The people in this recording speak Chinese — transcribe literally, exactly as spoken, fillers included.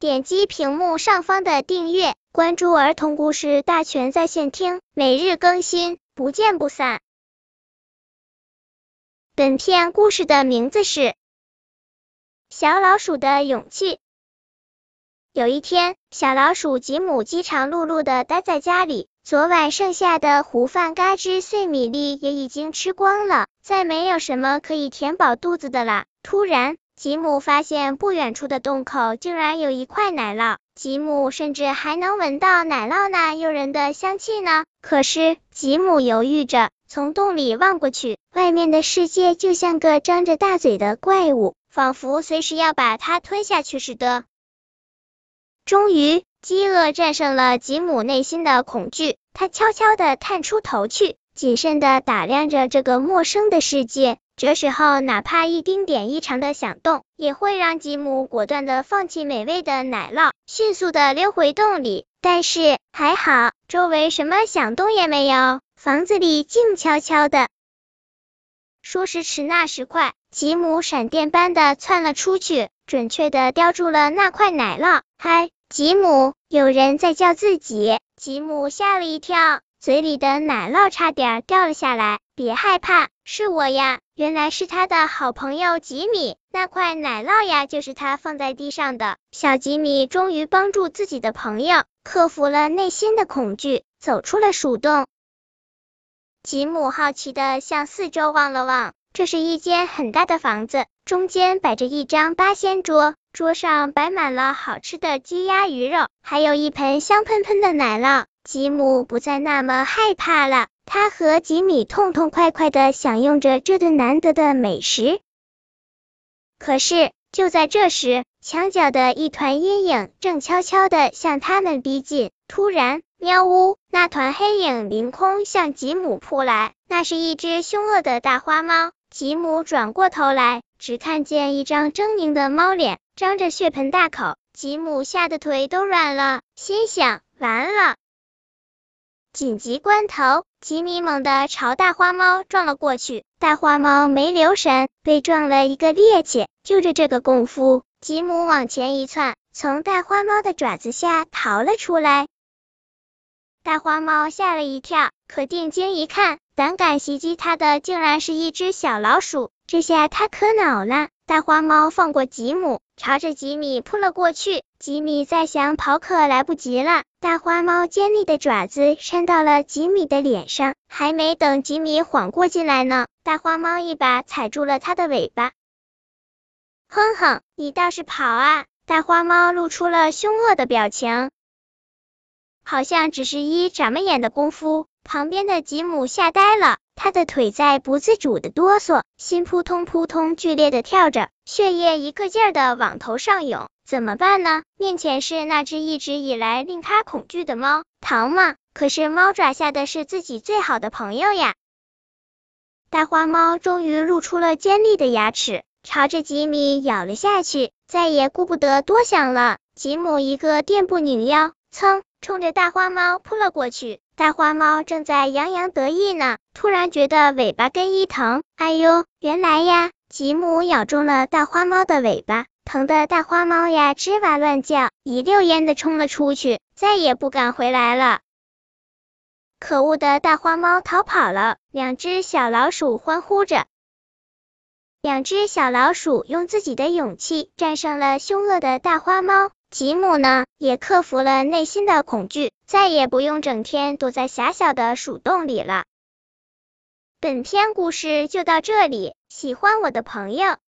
点击屏幕上方的订阅，关注儿童故事大全在线听，每日更新，不见不散。本片故事的名字是《小老鼠的勇气》。有一天，小老鼠吉姆饥肠辘辘的待在家里，昨晚剩下的糊饭嘎吱碎米粒也已经吃光了，再没有什么可以填饱肚子的了。突然，吉姆发现不远处的洞口竟然有一块奶酪，吉姆甚至还能闻到奶酪那诱人的香气呢。可是，吉姆犹豫着，从洞里望过去，外面的世界就像个张着大嘴的怪物，仿佛随时要把它吞下去似的。终于，饥饿战胜了吉姆内心的恐惧，他悄悄地探出头去，谨慎地打量着这个陌生的世界。这时候，哪怕一丁点异常的响动，也会让吉姆果断地放弃美味的奶酪，迅速地溜回洞里。但是，还好，周围什么响动也没有，房子里静悄悄的。说时迟，那时快，吉姆闪电般地窜了出去，准确地叼住了那块奶酪。嗨！吉姆，有人在叫自己。吉姆吓了一跳，嘴里的奶酪差点掉了下来。别害怕，是我呀！原来是他的好朋友吉米，那块奶酪呀，就是他放在地上的。小吉米终于帮助自己的朋友，克服了内心的恐惧，走出了鼠洞。吉姆好奇地向四周望了望，这是一间很大的房子，中间摆着一张八仙桌。桌上摆满了好吃的鸡鸭鱼肉，还有一盆香喷喷的奶酪。吉姆不再那么害怕了，他和吉米痛痛快快地享用着这顿难得的美食。可是，就在这时，墙角的一团阴影正悄悄地向他们逼近。突然，喵呜，那团黑影凌空向吉姆扑来，那是一只凶恶的大花猫。吉姆转过头来，只看见一张狰狞的猫脸，张着血盆大口，吉姆吓得腿都软了，心想完了。紧急关头，吉米猛地朝大花猫撞了过去，大花猫没留神，被撞了一个趔趄。就着这个功夫，吉姆往前一窜，从大花猫的爪子下逃了出来。大花猫吓了一跳，可定睛一看，胆敢袭击它的竟然是一只小老鼠，这下它可恼了。大花猫放过吉姆，朝着吉米扑了过去。吉米再想跑可来不及了，大花猫尖利的爪子扇到了吉米的脸上，还没等吉米缓过进来呢，大花猫一把踩住了他的尾巴。哼哼，你倒是跑啊！大花猫露出了凶恶的表情。好像只是一眨么眼的功夫，旁边的吉姆吓呆了。他的腿在不自主的哆嗦，心扑通扑通剧烈的跳着，血液一个劲儿的往头上涌。怎么办呢？面前是那只一直以来令他恐惧的猫，逃嘛？可是猫爪下的是自己最好的朋友呀。大花猫终于露出了尖利的牙齿，朝着吉米咬了下去，再也顾不得多想了。吉姆一个垫步拧腰，噌，冲着大花猫扑了过去。大花猫正在洋洋得意呢，突然觉得尾巴根一疼，哎呦，原来呀，吉姆咬中了大花猫的尾巴，疼得大花猫呀吱哇乱叫，一溜烟的冲了出去，再也不敢回来了。可恶的大花猫逃跑了，两只小老鼠欢呼着。两只小老鼠用自己的勇气战胜了凶恶的大花猫，吉姆呢，也克服了内心的恐惧，再也不用整天躲在狭小的鼠洞里了。本篇故事就到这里，喜欢我的朋友，